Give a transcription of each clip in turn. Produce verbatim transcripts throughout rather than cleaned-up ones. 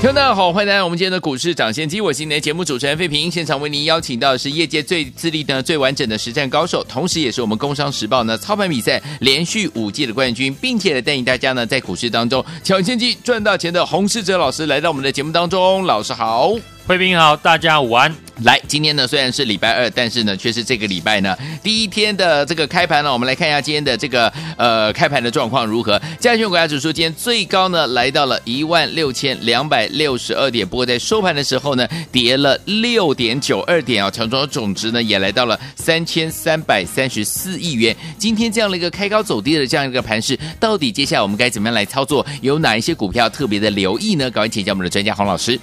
听众大家好，欢迎来到我们今天的股市涨先机，我是你的节目主持人费平。现场为您邀请到的是业界最资历呢最完整的实战高手，同时也是我们工商时报呢操盘比赛连续五届的冠军，并且带领大家呢在股市当中抢先机赚大钱的洪士哲老师来到我们的节目当中。老师好。费平好，大家午安。来，今天呢虽然是礼拜二，但是呢却是这个礼拜呢第一天的这个开盘呢，我们来看一下今天的这个呃开盘的状况如何。加权股价指数今天最高呢来到了一万六千两百六十二点，不过在收盘的时候呢跌了 六点九二 点啊，成交总值呢也来到了三千三百三十四亿元。今天这样的一个开高走低的这样一个盘势，到底接下来我们该怎么样来操作？有哪一些股票特别的留意呢？赶快请教我们的专家洪老师。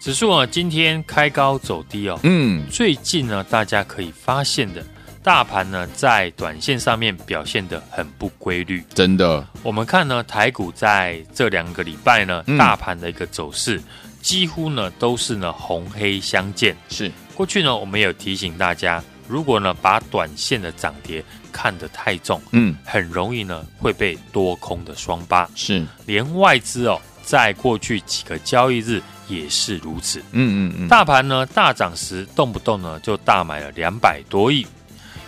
指数啊，今天开高走低哦。嗯，最近呢，大家可以发现的，大盘呢在短线上面表现得很不规律。真的，我们看呢，台股在这两个礼拜呢，嗯、大盘的一个走势几乎呢都是呢红黑相间。是，过去呢我们有提醒大家，如果呢把短线的涨跌看得太重，嗯，很容易呢会被多空的双巴。是，连外资哦，在过去几个交易日。也是如此。嗯嗯嗯，大盘呢大涨时，动不动呢就大买了两百多亿，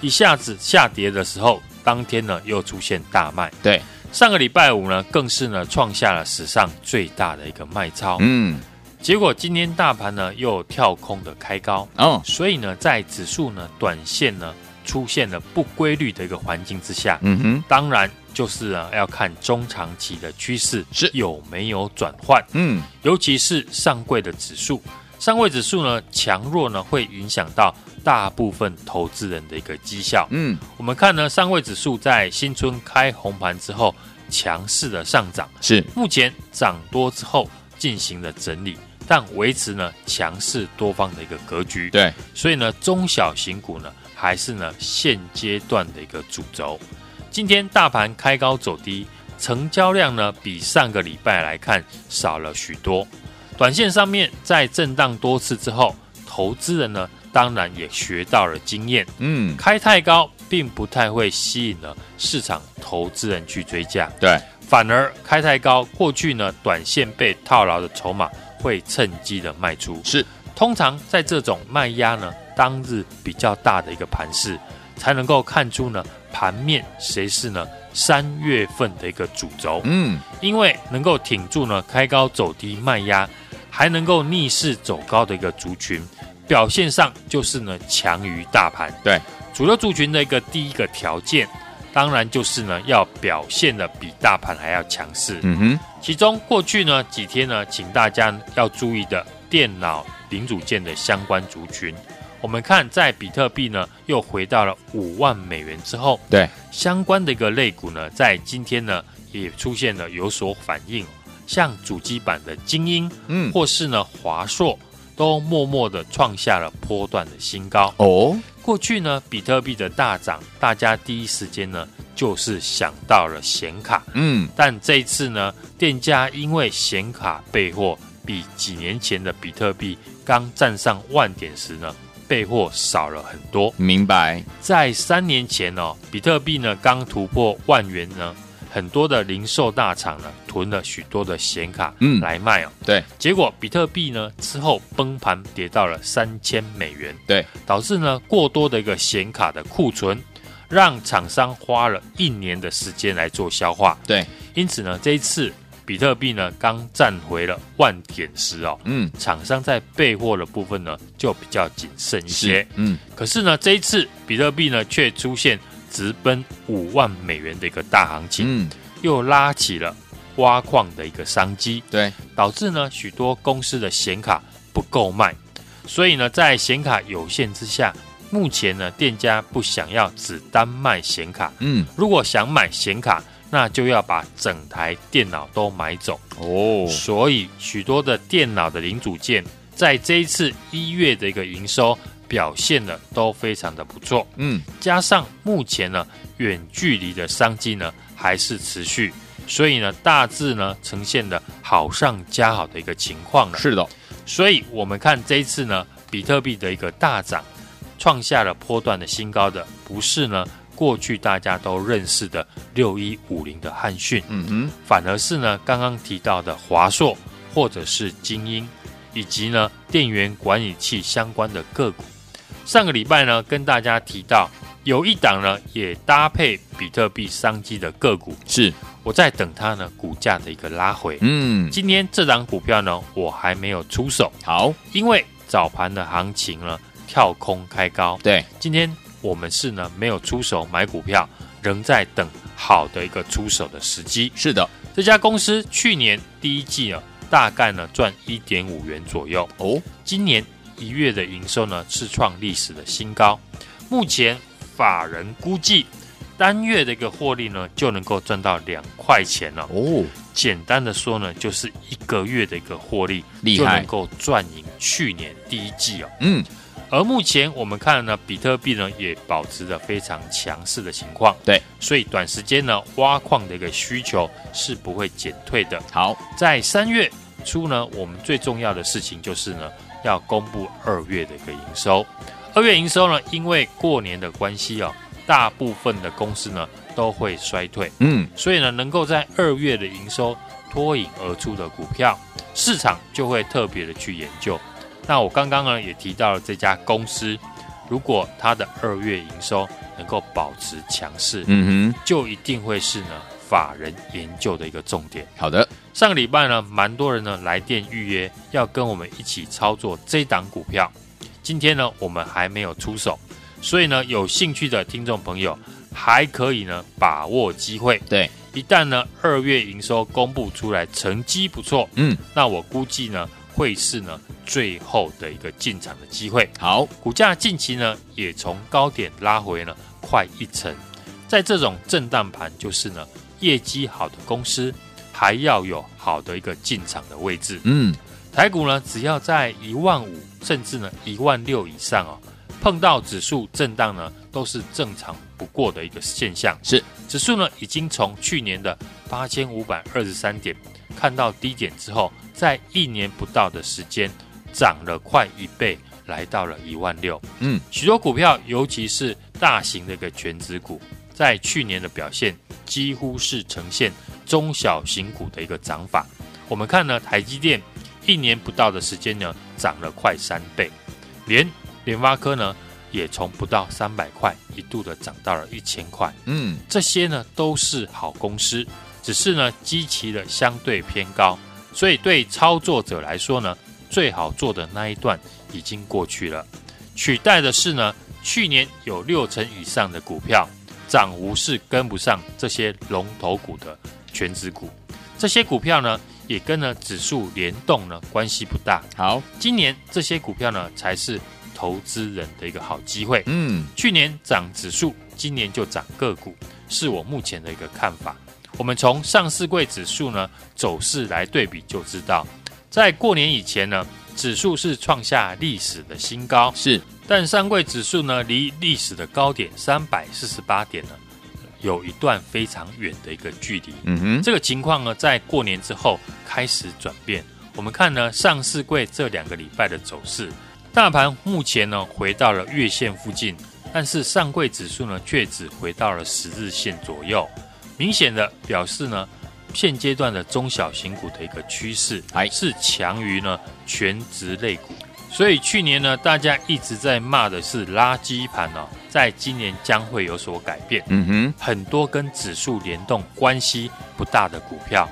一下子下跌的时候，当天呢又出现大卖。对，上个礼拜五呢，更是呢创下了史上最大的一个卖超。嗯，结果今天大盘呢又跳空的开高哦，所以呢在指数呢短线呢出现了不规律的一个环境之下，嗯哼，当然。就是啊，要看中长期的趋势是有没有转换。嗯，尤其是上柜的指数，上柜指数呢强弱呢会影响到大部分投资人的一个绩效。嗯，我们看呢，上柜指数在新春开红盘之后强势的上涨，是目前涨多之后进行了整理，但维持呢强势多方的一个格局。对，所以呢，中小型股呢还是呢现阶段的一个主轴。今天大盘开高走低，成交量呢比上个礼拜来看少了许多。短线上面在震荡多次之后，投资人呢当然也学到了经验。嗯，开太高并不太会吸引了市场投资人去追价。对，反而开太高，过去呢短线被套牢的筹码会趁机的卖出。是，通常在这种卖压呢当日比较大的一个盘势，才能够看出呢盘面谁是呢三月份的一个主轴。嗯，因为能够挺住呢开高走低卖压，还能够逆势走高的一个族群，表现上就是呢强于大盘。对，主流族群的一个第一个条件，当然就是呢要表现的比大盘还要强势。嗯哼，其中过去呢几天呢，请大家要注意的电脑零组件的相关族群。我们看，在比特币呢又回到了五万美元之后，对相关的一个类股呢，在今天呢也出现了有所反应，像主机板的精英，嗯，或是呢华硕，都默默的创下了波段的新高。哦，过去呢比特币的大涨，大家第一时间呢就是想到了显卡，嗯，但这一次呢，店家因为显卡备货比几年前的比特币刚站上万点时呢。备货少了很多，明白。在三年前哦，比特币呢刚突破万元呢，很多的零售大厂呢囤了许多的显卡来卖哦。嗯、对，结果比特币呢之后崩盘跌到了三千美元，对，导致呢过多的一个显卡的库存，让厂商花了一年的时间来做消化。对，因此呢这一次。比特币呢刚站回了万点时哦，嗯，厂商在备货的部分呢就比较谨慎一些，嗯，可是呢这一次比特币呢却出现直奔五万美元的一个大行情，嗯，又拉起了挖矿的一个商机，对，导致呢许多公司的显卡不够卖，所以呢在显卡有限之下，目前呢店家不想要只单卖显卡，嗯，如果想买显卡。那就要把整台电脑都买走哦，所以许多的电脑的零组件在这一次一月的一个营收表现呢都非常的不错。嗯，加上目前呢远距离的商机呢还是持续，所以呢大致呢呈现的好上加好的一个情况了。是的，所以我们看这一次呢比特币的一个大涨，创下了波段的新高的，不是呢过去大家都认识的六一五零的汉讯，嗯哼，反而是呢刚刚提到的华硕或者是精英，以及呢电源管理器相关的个股。上个礼拜呢跟大家提到有一档呢也搭配比特币商机的个股，是我在等它呢股价的一个拉回。嗯，今天这档股票呢我还没有出手，好，因为早盘的行情呢跳空开高，对，今天我们是呢没有出手买股票，仍在等好的一个出手的时机。是的，这家公司去年第一季呢大概呢赚 一点五 元左右哦，今年一月的营收呢是创历史的新高，目前法人估计单月的一个获利呢就能够赚到两块钱了哦。简单的说呢就是一个月的一个获利就能够赚赢去年第一季哦。嗯，而目前我们看呢比特币呢也保持着非常强势的情况，对，所以短时间呢挖矿的一个需求是不会减退的。好，在三月初呢我们最重要的事情就是呢要公布二月的一个营收。二月营收呢因为过年的关系哦，大部分的公司呢都会衰退，嗯，所以呢能够在二月的营收脱颖而出的股票，市场就会特别的去研究。那我刚刚呢也提到了这家公司，如果它的二月营收能够保持强势，嗯哼，就一定会是呢法人研究的一个重点。好的，上个礼拜呢蛮多人呢来电预约要跟我们一起操作这档股票，今天呢我们还没有出手，所以呢有兴趣的听众朋友还可以呢把握机会。对，一旦呢二月营收公布出来，成绩不错，嗯，那我估计呢会是呢最后的一个进场的机会。好，股价近期呢也从高点拉回呢快一成，在这种震荡盘，就是呢业绩好的公司还要有好的一个进场的位置。嗯，台股呢只要在一万五甚至呢一万六以上哦，碰到指数震荡呢都是正常不过的一个现象。是，指数呢已经从去年的八千五百二十三点看到低点之后，在一年不到的时间涨了快一倍，来到了一万六。嗯，许多股票尤其是大型的一个权值股，在去年的表现几乎是呈现中小型股的一个涨法。我们看呢台积电一年不到的时间呢涨了快三倍，连联发科呢也从不到三百块一度的涨到了一千块。嗯，这些呢都是好公司，只是呢基期的相对偏高，所以对操作者来说呢最好做的那一段已经过去了，取代的是呢去年有六成以上的股票涨幅是跟不上这些龙头股的权值股，这些股票呢也跟呢指数联动呢关系不大。好，今年这些股票呢才是投资人的一个好机会。嗯，去年涨指数，今年就涨个股，是我目前的一个看法。我们从上市柜指数呢走势来对比就知道，在过年以前呢指数是创下历史的新高，是，但上柜指数呢离历史的高点三百四十八点呢有一段非常远的一个距离。嗯哼，这个情况呢在过年之后开始转变。我们看呢上市柜这两个礼拜的走势，大盘目前呢回到了月线附近，但是上柜指数呢却只回到了十日线左右，明显的表示呢现阶段的中小型股的一个趋势是强于呢全值类股，所以去年呢大家一直在骂的是垃圾盘哦，在今年将会有所改变。嗯哼，很多跟指数联动关系不大的股票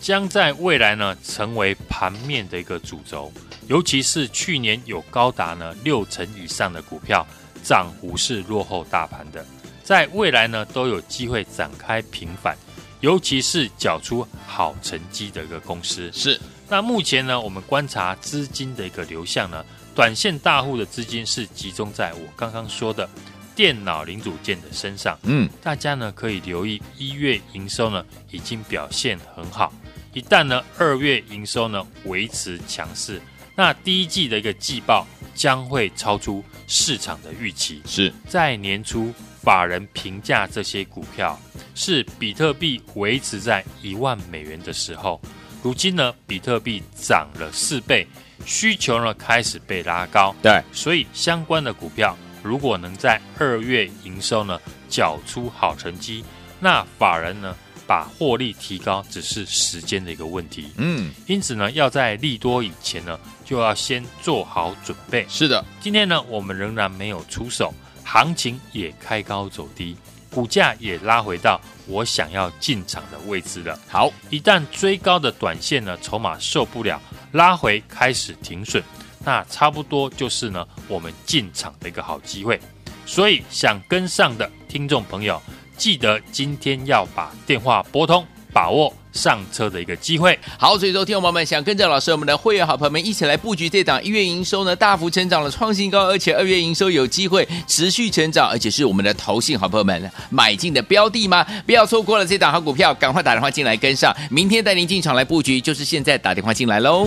将在未来呢成为盘面的一个主轴，尤其是去年有高达呢六成以上的股票涨幅是落后大盘的，在未来呢都有机会展开平反，尤其是缴出好成绩的一个公司。是，那目前呢我们观察资金的一个流向呢，短线大户的资金是集中在我刚刚说的电脑零组件的身上。嗯，大家呢可以留意一月营收呢已经表现很好，一旦呢二月营收呢维持强势，那第一季的一个季报将会超出市场的预期。是在年初法人评价这些股票是比特币维持在一万美元的时候，如今呢比特币涨了四倍，需求呢开始被拉高，对，所以相关的股票如果能在二月营收呢缴出好成绩，那法人呢把获利提高只是时间的一个问题。嗯，因此呢要在利多以前呢就要先做好准备。是的，今天呢我们仍然没有出手，行情也开高走低，股价也拉回到我想要进场的位置了。好，一旦追高的短线呢筹码受不了，拉回开始停损，那差不多就是呢我们进场的一个好机会。所以想跟上的听众朋友，记得今天要把电话拨通，把握上车的一个机会。好，所以说听众朋友们想跟着老师我们的会员好朋友们一起来布局这档一月营收呢大幅成长了创新高，而且二月营收有机会持续成长，而且是我们的投信好朋友们买进的标的吗？不要错过了这档好股票，赶快打电话进来跟上，明天带您进场来布局，就是现在打电话进来咯。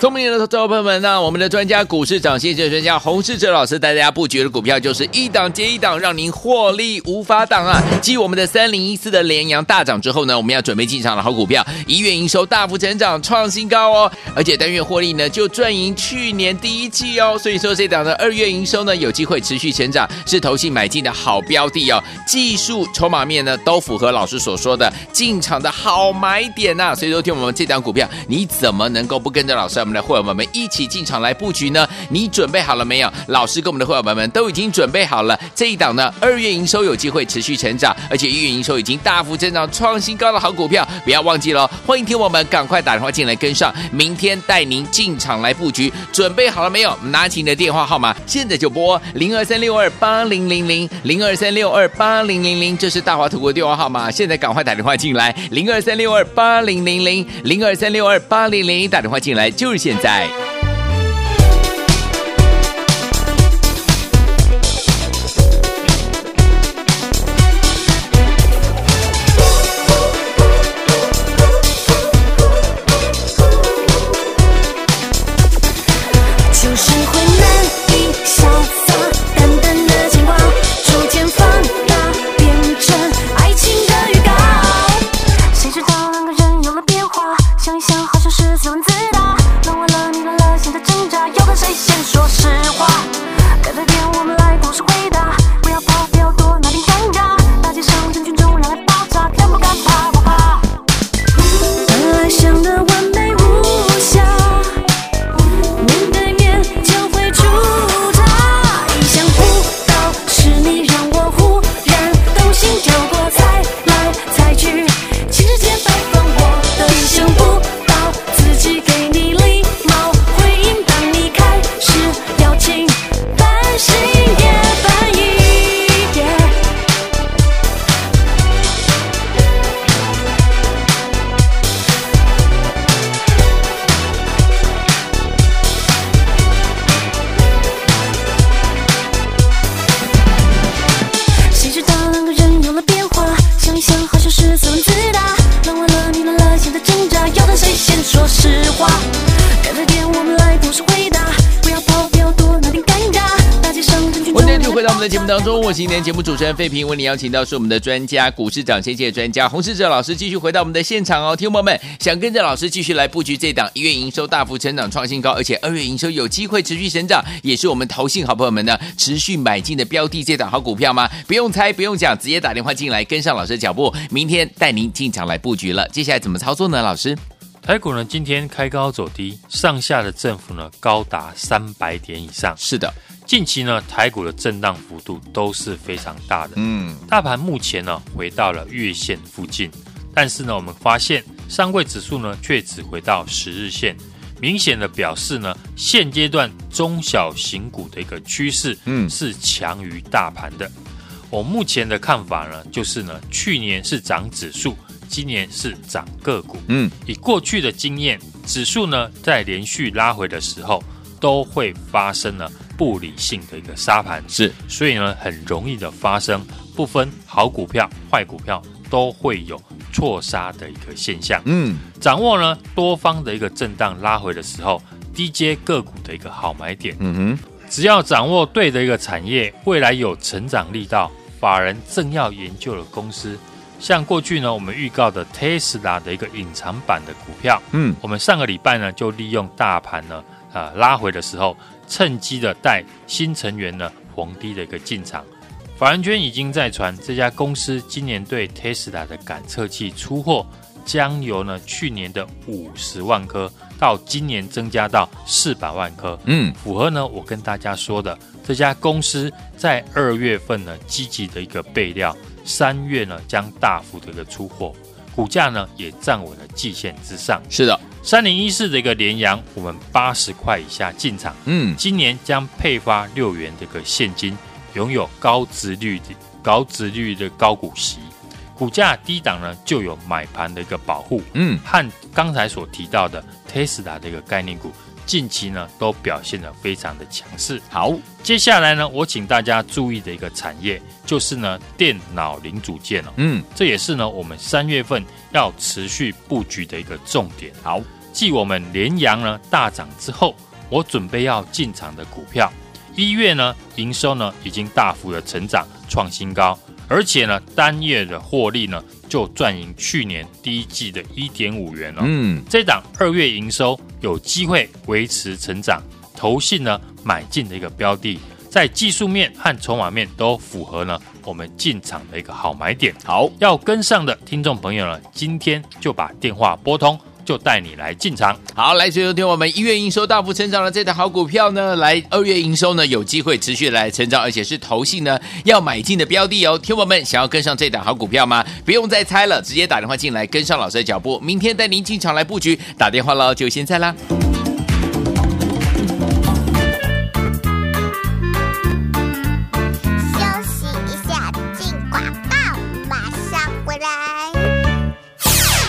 聪明的投资者朋友们，那我们的专家股市长先生专家洪士哲老师带大家布局的股票就是一档接一档，让您获利无法挡啊！继我们的三零一四的联阳大涨之后呢，我们要准备进场的好股票，一月营收大幅成长创新高哦，而且单月获利呢就赚赢去年第一季哦，所以说这档的二月营收呢有机会持续成长，是投信买进的好标的哦，技术筹码面呢都符合老师所说的进场的好买点啊，所以说听我们这档股票，你怎么能够不跟着老师我们的会员们一起进场来布局呢？你准备好了没有？老师跟我们的会员们都已经准备好了。这一档呢，二月营收有机会持续成长，而且一月营收已经大幅增长创新高的好股票，不要忘记了，欢迎听我们赶快打电话进来跟上，明天带您进场来布局。准备好了没有？拿起你的电话号码，现在就拨零二三六二八零零零零二三六二八零零零，这是大华投顾电话号码，现在赶快打电话进来，零二三六二八零零零零二三六二八零零，打电话进来就是现在。就是会难以潇洒，淡淡的牵挂逐渐放大，变成爱情的预告。谁知道两个人有了变化，想一想好像是自问自答，弄完了你乱了现在挣扎，要跟谁先说实话？改变我们来同时回答，不要怕，不要躲，哪里尴尬？大街上人群中让来爆炸，敢不敢怕？不怕。本来想的完美无瑕，面对面就会出差，意想不到是你让我忽然动心，跳过猜来猜去，情人节白放我的意想不到，自己给你礼貌回应，当你开始邀请，半信也半疑。谁知道两个人有了变化，想一想好像是自问自答，乱完了你乱了现在挣扎，要跟谁先说实话？改变我们来同时回答，不要跑，不要躲，哪点尴尬？大街上人群中欢迎继续回到我们的节目当中，我是今天节目主持人费平，为您邀请到是我们的专家股市长先界专家洪士哲老师，继续回到我们的现场哦。听众朋友们想跟着老师继续来布局这档一月营收大幅成长创新高，而且二月营收有机会持续成长，也是我们投信好朋友们呢持续买进的标的，这档好股票吗？不用猜不用讲，直接打电话进来跟上老师的脚步，明天带您进场来布局了。接下来怎么操作呢？老师，台股呢今天开高走低，上下的振幅呢高达三百点以上。是的，近期呢台股的震荡幅度都是非常大的。嗯，大盘目前呢回到了月线附近，但是呢我们发现上柜指数呢却只回到十日线，明显的表示呢现阶段中小型股的一个趋势是强于大盘的。我目前的看法呢就是呢去年是涨指数，今年是涨个股。嗯，以过去的经验，指数呢在连续拉回的时候，都会发生了不理性的一个杀盘，是，所以呢很容易的发生不分好股票坏股票都会有错杀的一个现象。嗯，掌握呢多方的一个震荡拉回的时候，低阶个股的一个好买点。嗯哼，只要掌握对的一个产业，未来有成长力道，法人正要研究的公司，像过去呢我们预告的 Tesla 的一个隐藏版的股票，嗯，我们上个礼拜呢就利用大盘呢啊、呃、拉回的时候，趁机的带新成员呢逢低的一个进场。法人圈已经在传这家公司今年对 Tesla 的感测器出货将由呢去年的五十万颗到今年增加到四百万颗，嗯，符合呢我跟大家说的这家公司在二月份呢积极的一个备料，三月呢将大幅的一个出货，股价呢也站稳了季线之上。是的，三零一四的一个联阳，我们八十块以下进场，嗯，今年将配发六元的一个现金，拥有高殖率高殖率的高股息，股价低档呢就有买盘的一个保护。嗯，和刚才所提到的 Tesla 的一个概念股近期呢都表现得非常的强势。好，接下来呢我请大家注意的一个产业就是呢电脑零组件哦，嗯，这也是呢我们三月份要持续布局的一个重点。好，继我们联阳呢大涨之后，我准备要进场的股票，一月呢营收呢已经大幅的成长创新高，而且呢单月的获利呢就赚赢去年第一季的 一点五元哦。嗯，这档二月营收有机会维持成长，投信呢买进的一个标的，在技术面和筹码面都符合呢我们进场的一个好买点。好，要跟上的听众朋友呢，今天就把电话拨通，就带你来进场。好，来，所以听我们一月营收大幅成长的这档好股票呢，来二月营收呢有机会持续来成长，而且是投信呢要买进的标的哦。听我们想要跟上这档好股票吗？不用再猜了，直接打电话进来跟上老师的脚步，明天带您进场来布局。打电话喽，就现在啦。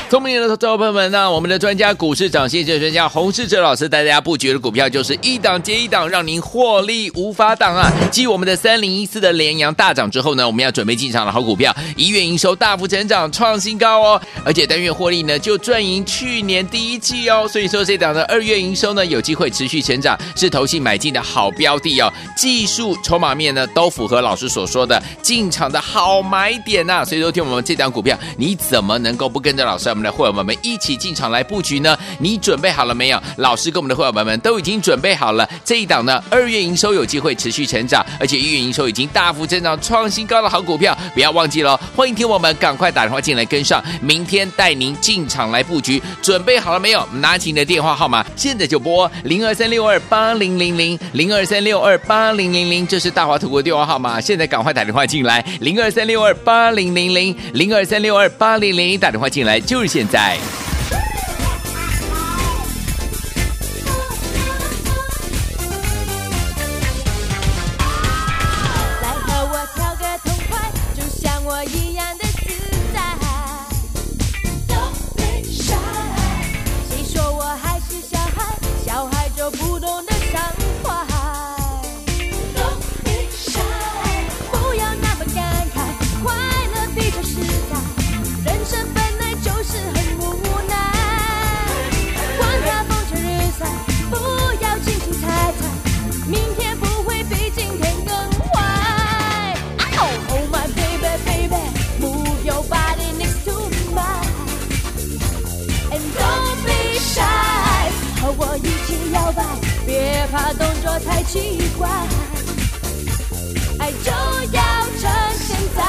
聪明的投资者朋友们，那我们的专家股市长先生专家洪士哲老师带大家布局的股票就是一档接一档，让您获利无法挡啊！继我们的三零一四的联阳大涨之后呢，我们要准备进场的好股票，一月营收大幅成长创新高哦，而且单月获利呢就赚赢去年第一季哦，所以说这档的二月营收呢有机会持续成长，是投信买进的好标的哦，技术筹码面呢都符合老师所说的进场的好买点啊，所以说听我们这档股票，你怎么能够不跟着老师我们的会员们一起进场来布局呢？你准备好了没有？老师跟我们的会员们都已经准备好了。这一档呢，二月营收有机会持续成长，而且一月营收已经大幅增长创新高的好股票，不要忘记了，欢迎听我们赶快打电话进来跟上，明天带您进场来布局。准备好了没有？拿起你的电话号码，现在就拨零二三六二八零零零零二三六二八零零零，这是大华投顾电话号码，现在赶快打电话进来，零二三六二八零零零零二三六二八零零，打电话进来就是现在。来和我跳个痛快，就像我一样的自在。Don't be shy， 谁说我还是小孩？小孩就不懂得伤怀。Don't be shy， 不要那么感慨，快乐比较实在，人生。就是很无奈，管他风吹日晒，不要轻轻猜猜，明天不会比今天更坏。Oh, oh my baby baby, move your body next to mine, and don't be shy， 和我一起摇摆，别怕动作太奇怪，爱就要趁现在。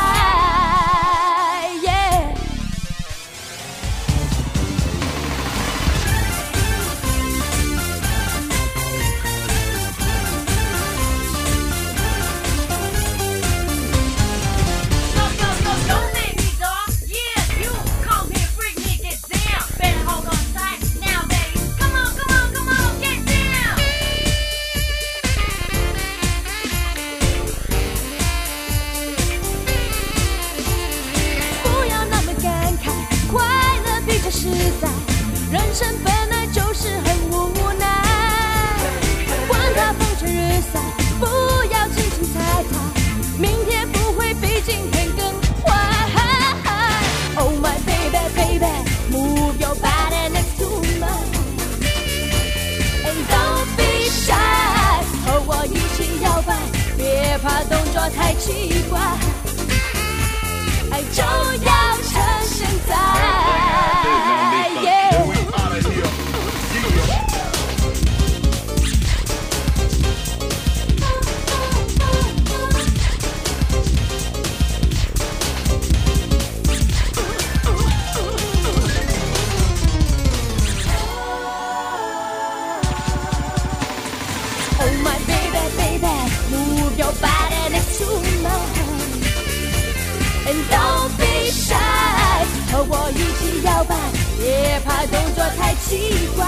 我太奇怪，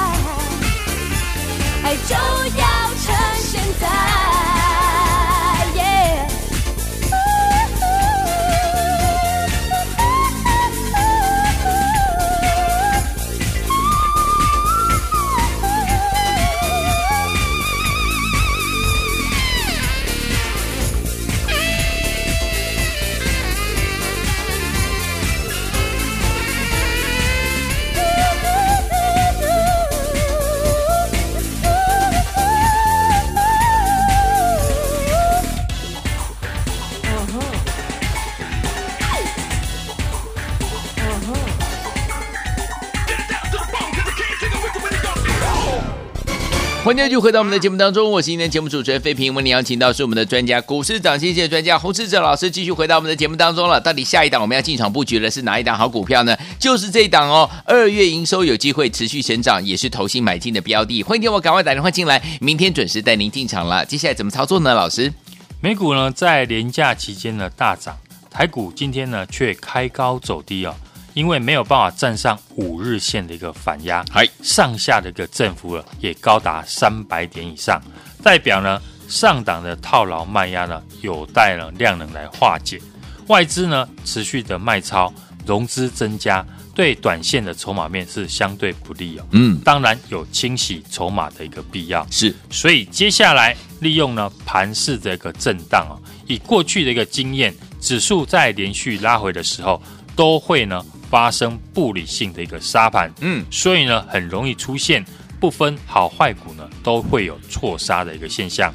爱就要趁现在。Yeah、欢迎继续回到我们的节目当中，我是今天节目主持人飞平，为您邀请到是我们的专家股市长先见专家洪士哲老师，继续回到我们的节目当中了。到底下一档我们要进场布局的是哪一档好股票呢？就是这一档哦，二月营收有机会持续成长，也是投信买进的标的。欢迎我赶快打电话进来，明天准时带您进场了。接下来怎么操作呢？老师，美股呢在连假期间呢大涨，台股今天呢却开高走低哦，因为没有办法站上五日线的一个反压，上下的一个振幅了也高达三百点以上，代表呢上档的套牢卖压呢有待呢量能来化解，外资呢持续的卖超，融资增加，对短线的筹码面是相对不利哦。嗯，当然有清洗筹码的一个必要，是，所以接下来利用呢盘势的一个震荡哦，以过去的一个经验，指数在连续拉回的时候，都会呢发生不理性的一个杀盘，嗯，所以呢很容易出现不分好坏股呢都会有错杀的一个现象。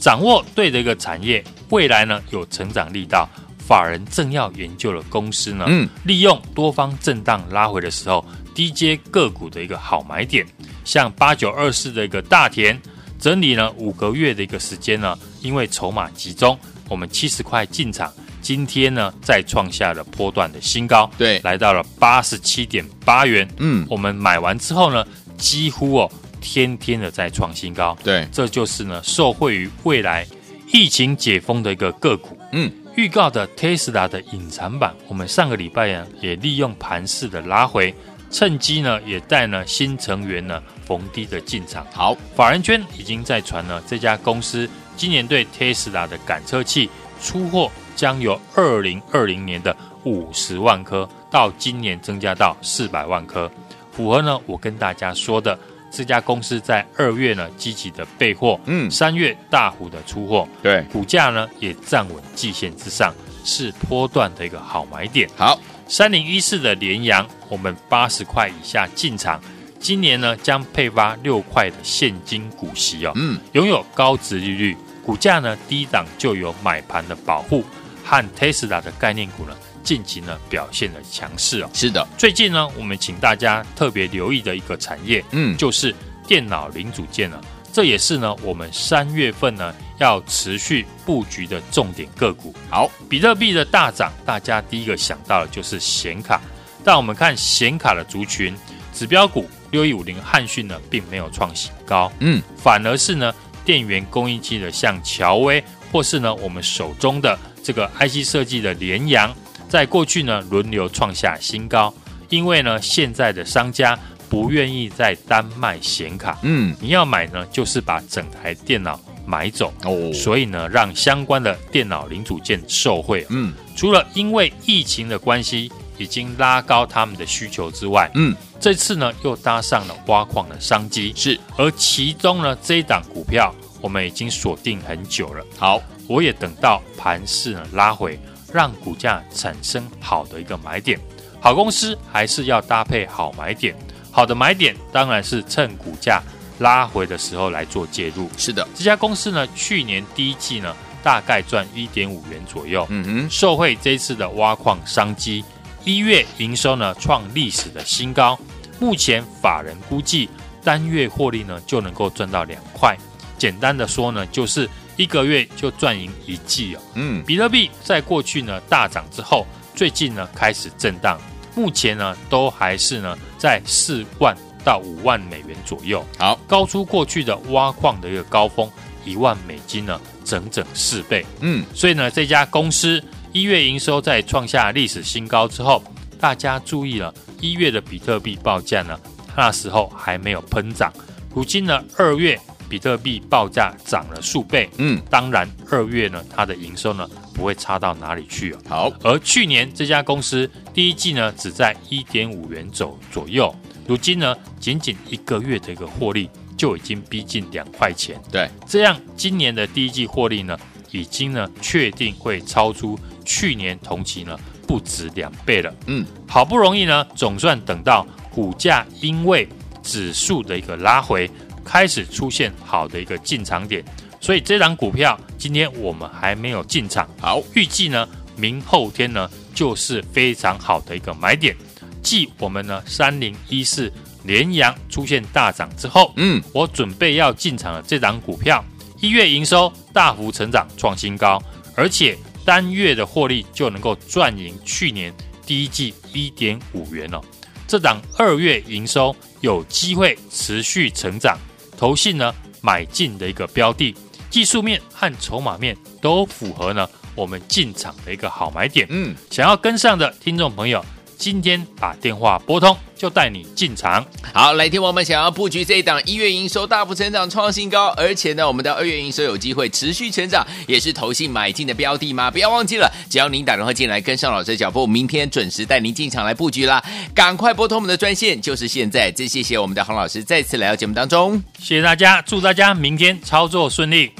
掌握对的一个产业，未来呢有成长力道，法人正要研究的公司呢，嗯，利用多方震荡拉回的时候，低阶个股的一个好买点，像八九二四的一个大田，整理呢五个月的一个时间呢，因为筹码集中，我们七十块进场。今天呢，再创下了波段的新高，对，来到了 八十七点八元。嗯，我们买完之后呢，几乎哦，天天的在创新高。对，这就是呢，受惠于未来疫情解封的一个个股。嗯，预告的 Tesla 的隐藏版，我们上个礼拜呢，也利用盘势的拉回，趁机呢，也带呢新成员呢逢低的进场。好，法人圈已经在传了这家公司今年对 Tesla 的感测器出货。将由二零二零年的五十万颗到今年增加到四百万颗，符合呢我跟大家说的这家公司在二月呢积极的备货，嗯，三月大幅的出货，对，股价呢也站稳季线之上，是波段的一个好买点。好，三零一四的联阳，我们八十块以下进场，今年呢将配发六块的现金股息哦，嗯，拥有高殖利率，股价呢低档就有买盘的保护。和 Tesla 的概念股呢，近期呢表现的强势哦。是的，最近呢，我们请大家特别留意的一个产业，嗯，就是电脑零组件呢，这也是呢我们三月份呢要持续布局的重点个股。好，比特币的大涨，大家第一个想到的就是显卡。但我们看显卡的族群，指标股六一五零汉讯呢，并没有创新高，嗯，反而是呢电源供应器的像乔威，或是呢我们手中的。这个 I C 设计的联阳，在过去呢轮流创下新高，因为呢现在的商家不愿意再单卖显卡，嗯，你要买呢就是把整台电脑买走，哦，所以呢让相关的电脑零组件受惠，嗯，除了因为疫情的关系已经拉高他们的需求之外，嗯，这次呢又搭上了挖矿的商机，是，而其中呢这一档股票我们已经锁定很久了，好。我也等到盘势拉回，让股价产生好的一个买点。好公司还是要搭配好买点，好的买点当然是趁股价拉回的时候来做介入。是的，这家公司呢，去年第一季呢大概赚 一点五元左右。嗯哼，受惠这一次的挖矿商机，一月营收呢创历史的新高，目前法人估计单月获利呢就能够赚到两块。简单的说呢，就是。一个月就赚赢一季哦。嗯，比特币在过去呢大涨之后，最近呢开始震荡，目前呢都还是呢在四万到五万美元左右。好，高出过去的挖矿的一个高峰一万美金呢，整整四倍。嗯，所以呢这家公司一月营收在创下历史新高之后，大家注意了，一月的比特币报价呢。那时候还没有喷涨。如今呢，二月比特币报价涨了数倍，嗯，当然二月呢，它的营收呢不会差到哪里去、哦、好，而去年这家公司第一季呢只在 一点五 元左右，如今呢仅仅一个月的一个获利就已经逼近两块钱，对，这样今年的第一季获利呢已经呢确定会超出去年同期呢不止两倍了，嗯，好不容易呢总算等到股价因为指数的一个拉回开始出现好的一个进场点，所以这档股票今天我们还没有进场，好，预计呢明后天呢就是非常好的一个买点，继我们呢三零一四联阳出现大涨之后，嗯，我准备要进场的这档股票一月营收大幅成长创新高，而且单月的获利就能够赚赢去年第一季 一点五 元哦。这档二月营收有机会持续成长，投信呢买进的一个标的，技术面和筹码面都符合呢我们进场的一个好买点。嗯，想要跟上的听众朋友，今天把电话拨通，就带你进场。好，来听我们想要布局这一档一月营收大幅成长创新高，而且呢我们的二月营收有机会持续成长，也是投信买进的标的吗？不要忘记了，只要您打电话进来跟上老师的脚步，明天准时带您进场来布局啦，赶快拨通我们的专线，就是现在。这谢谢我们的洪老师再次来到节目当中，谢谢大家，祝大家明天操作顺利。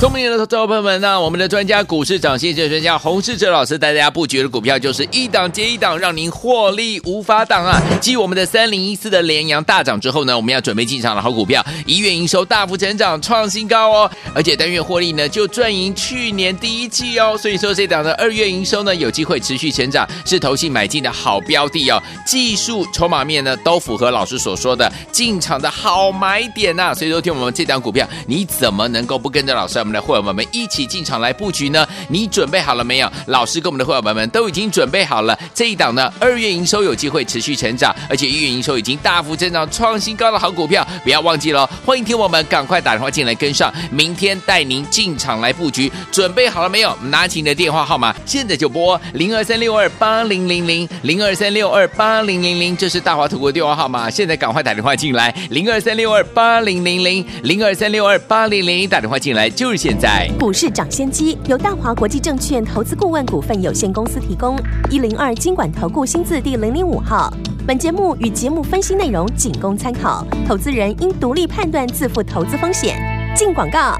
聪明的投资朋友们、啊、我们的专家股市长先生专家洪士哲老师带大家布局的股票就是一档接一档，让您获利无法挡啊！继我们的三零一四的联阳大涨之后呢，我们要准备进场的好股票，一月营收大幅成长创新高哦，而且单月获利呢就赚赢去年第一季哦，所以说这档的二月营收呢有机会持续成长，是投信买进的好标的哦，技术筹码面呢都符合老师所说的进场的好买点啊，所以说听我们这档股票，你怎么能够不跟着老师我们的会员们一起进场来布局呢？你准备好了没有？老师跟我们的会员们都已经准备好了。这一档呢，二月营收有机会持续成长，而且一月营收已经大幅增长创新高的好股票，不要忘记了，欢迎听我们赶快打电话进来跟上，明天带您进场来布局。准备好了没有？拿起你的电话号码，现在就拨零二三六二八零零零零二三六二八零零零，这是大华投顾的电话号码，现在赶快打电话进来，零二三六二八零零零零二三六二八零零，打电话进来就是。现在股市涨先机由大华国际证券投资顾问股份有限公司提供，一零二金管投顾新字第零零五号。本节目与节目分析内容仅供参考，投资人应独立判断，自负投资风险。进广告。